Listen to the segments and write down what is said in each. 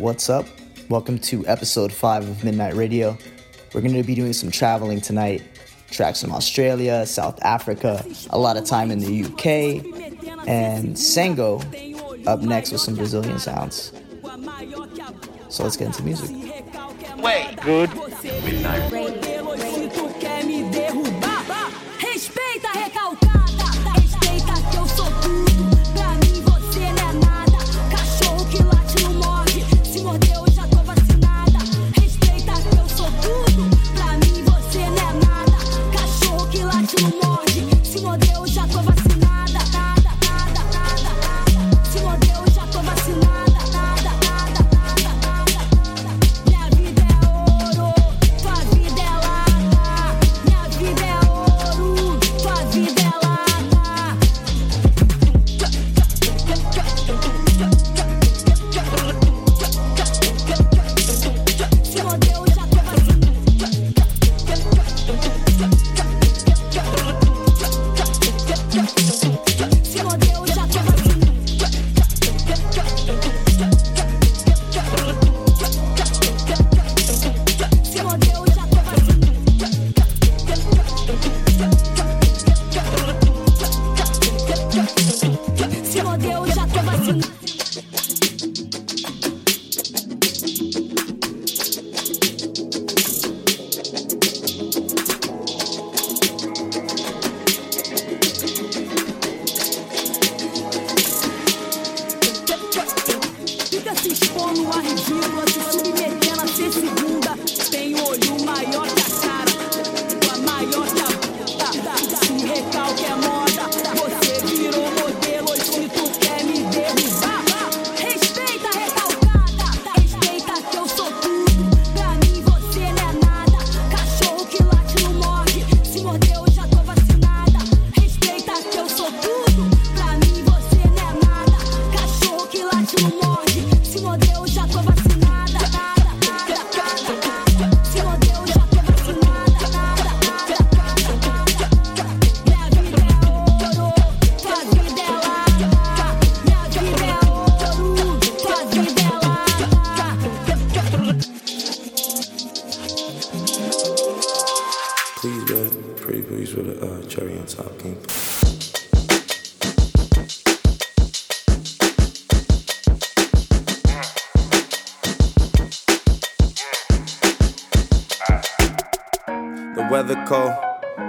what's up? Welcome to episode 5 of Midnight Radio. We're going to be doing some traveling tonight. Tracks from Australia, South Africa, a lot of time in the UK, and Sango up next with some Brazilian sounds. So let's get into music. WayGOOD. Midnight Radio.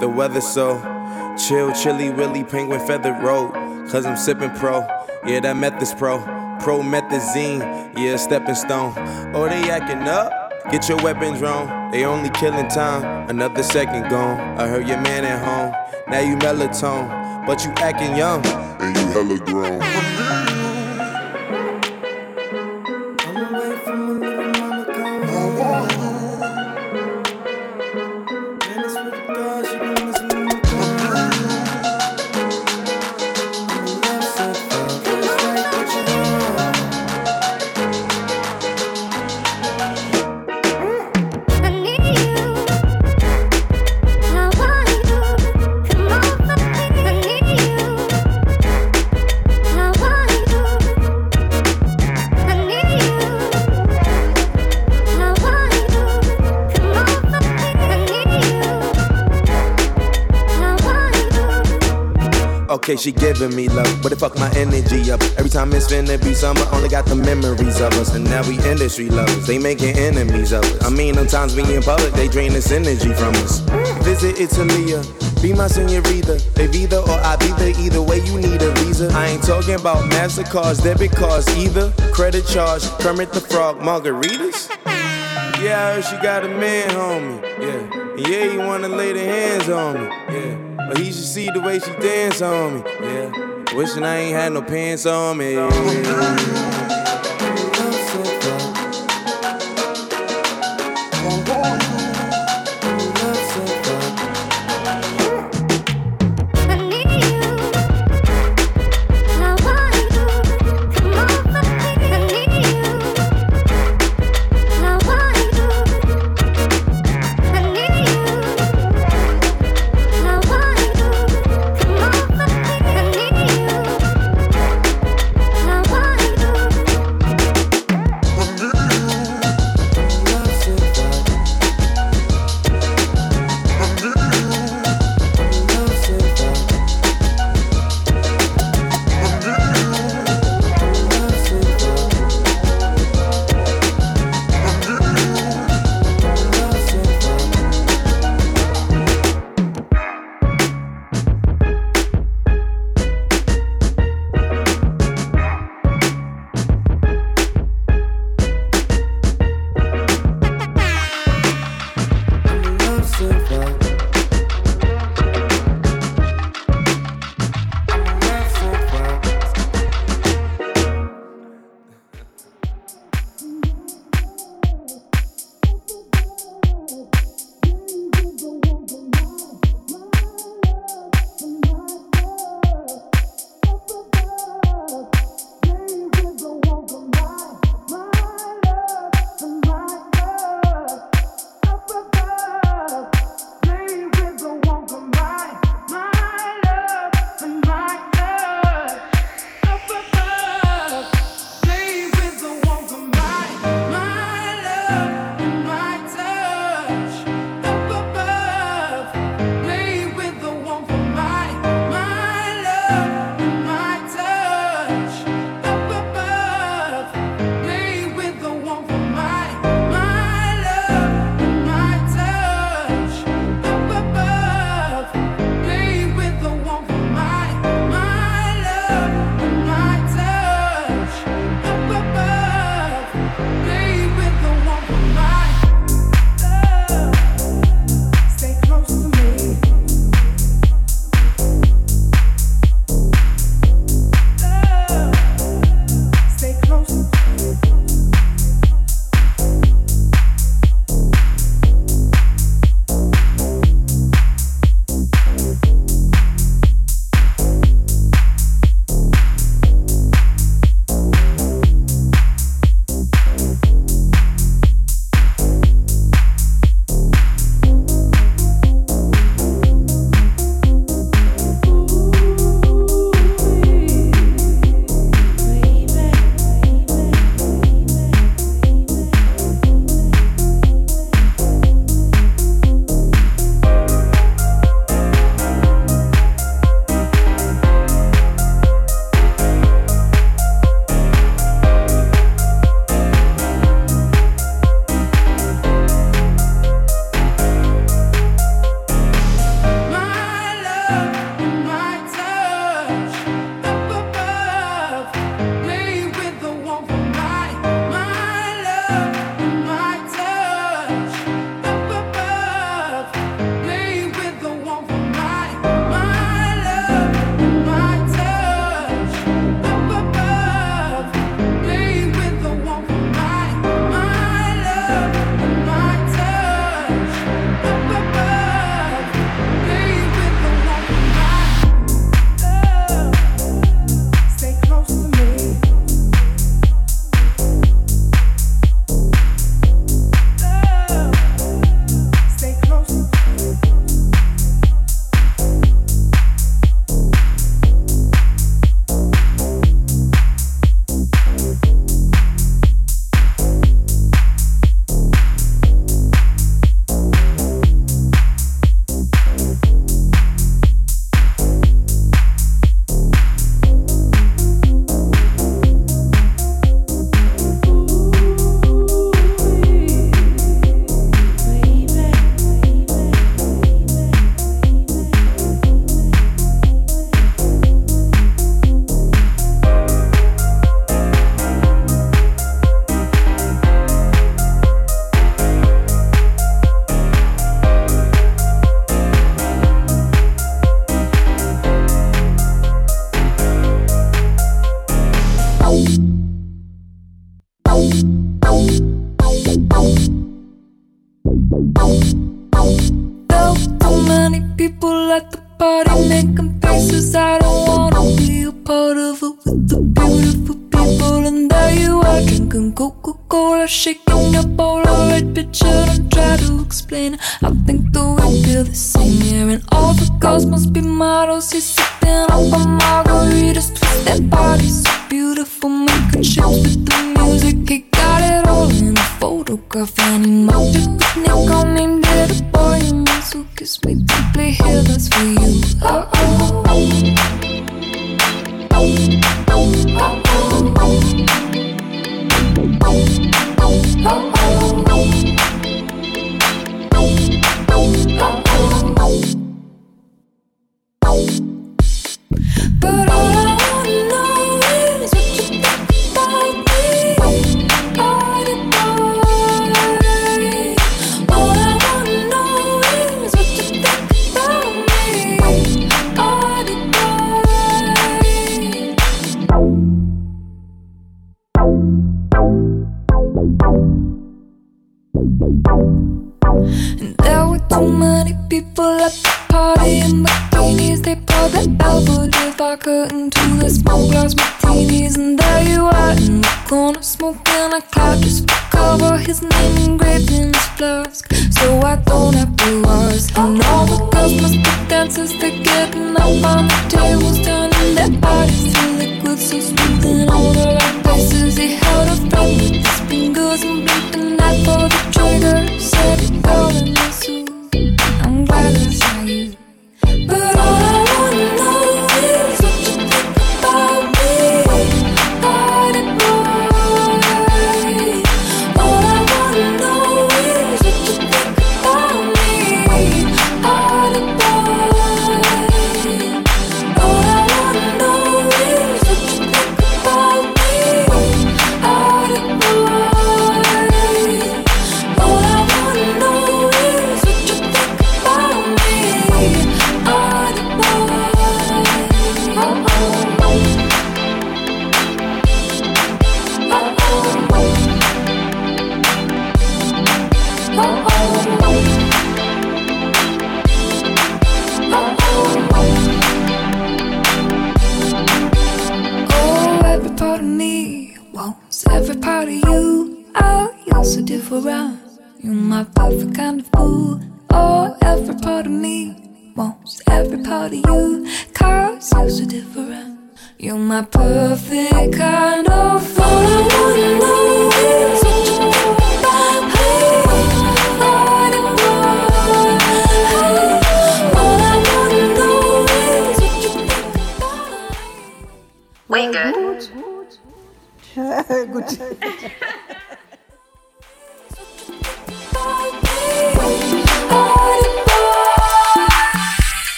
The weather so chill, chilly, willy, penguin, feathered road. Cause I'm sipping pro, yeah, that meth is pro. Promethazine, yeah, stepping stone. Oh, they acting up, get your weapons wrong. They only killing time, another second gone. I heard your man at home, now you melatonin. But you acting young, and you hella grown. Okay, she giving me love, but it fuck my energy up. Every time it's finna be summer, only got the memories of us. And now we industry lovers, they making enemies of us. I mean, sometimes we in public, they drain this energy from us. Visit Italia, be my senorita. If either or I be there, either way you need a visa. I ain't talking about MasterCards, debit cards either. Credit charge, Kermit the Frog, margaritas. Yeah, I heard she got a man, homie. Yeah, yeah, he wanna lay their hands on me. Yeah. But he should see the way she dance on me, yeah. Wishing I ain't had no pants on me, yeah.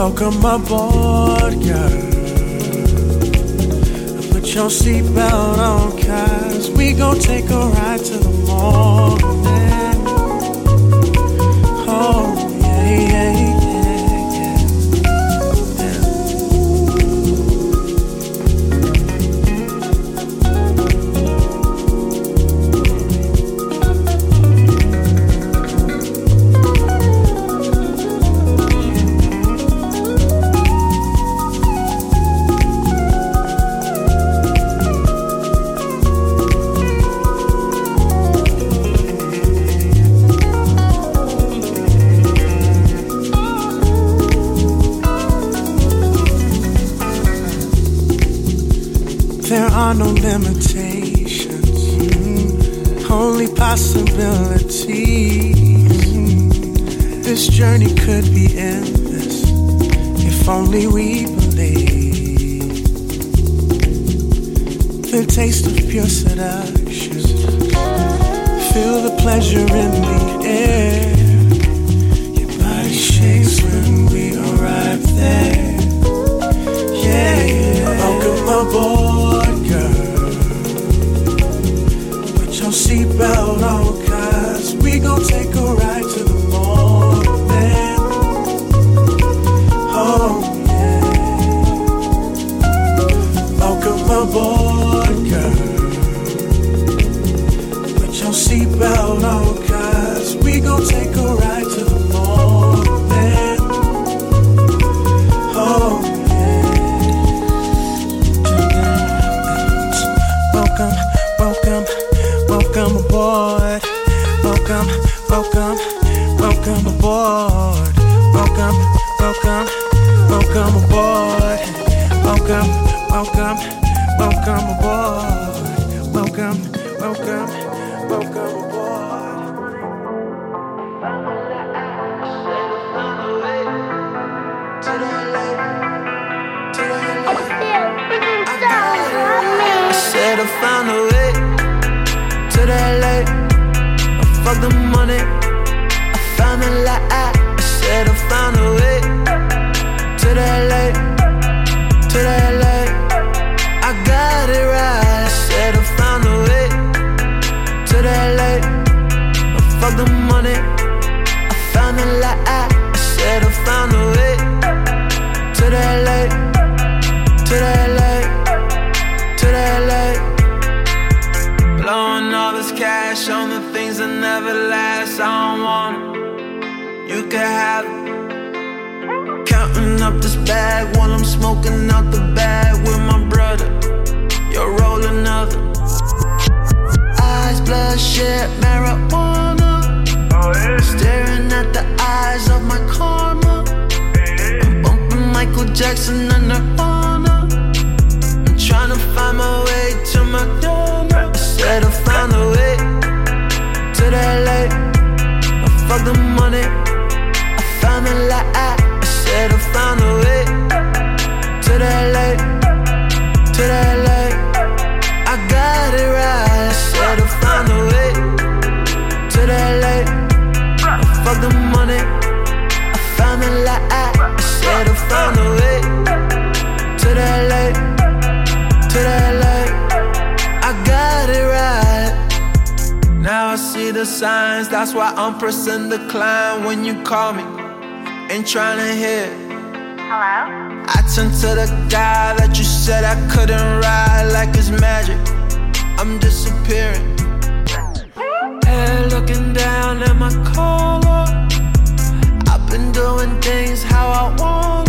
Welcome aboard, girl. Put your seatbelt on, cause we gon' take a ride till the morning. Oh, yeah, yeah, yeah, There are no limitations, only possibilities. This journey could be endless if only we believe. The taste of pure seduction, feel the pleasure in the air. Your body shakes when we arrive there. Yeah, yeah. Welcome aboard. Seatbelt on, cause we gon' take a ride to the morning. Oh yeah. Welcome aboard, girl. Put your seatbelt on, cause we gon' take a ride to the morning. Oh yeah. Welcome aboard, welcome aboard, welcome aboard, welcome aboard, welcome aboard. Fuck the money, I found a lot. I said I found a way to that light, to that light. I got it right. I said I found a way to that light. Fuck the money, I found a lot. I said I found a way to that light, to that light, to that light. Blowing all this cash on the thing that never last, I don't want it. You can have it. Counting up this bag while I'm smoking out the bag with my brother. You'll roll another. Eyes bloodshot, marijuana. Staring at the eyes of my karma. I'm bumping Michael Jackson and Nirvana. I'm trying to find my way to McDonald's. I said I found a way to that light, I fuck the money, I found a lot. I said I found a way to that light, to that light. I got it right. I said I found a way to that light, I fuck the money, I found a lot. I said I found a way to that light, to that light. I got it right. Now I see the signs, that's why I'm pressing decline when you call me. Ain't trying to hear. Hello? I turn to the guy that you said I couldn't ride, like it's magic. I'm disappearing. Hair looking down at my collar. I've been doing things how I want.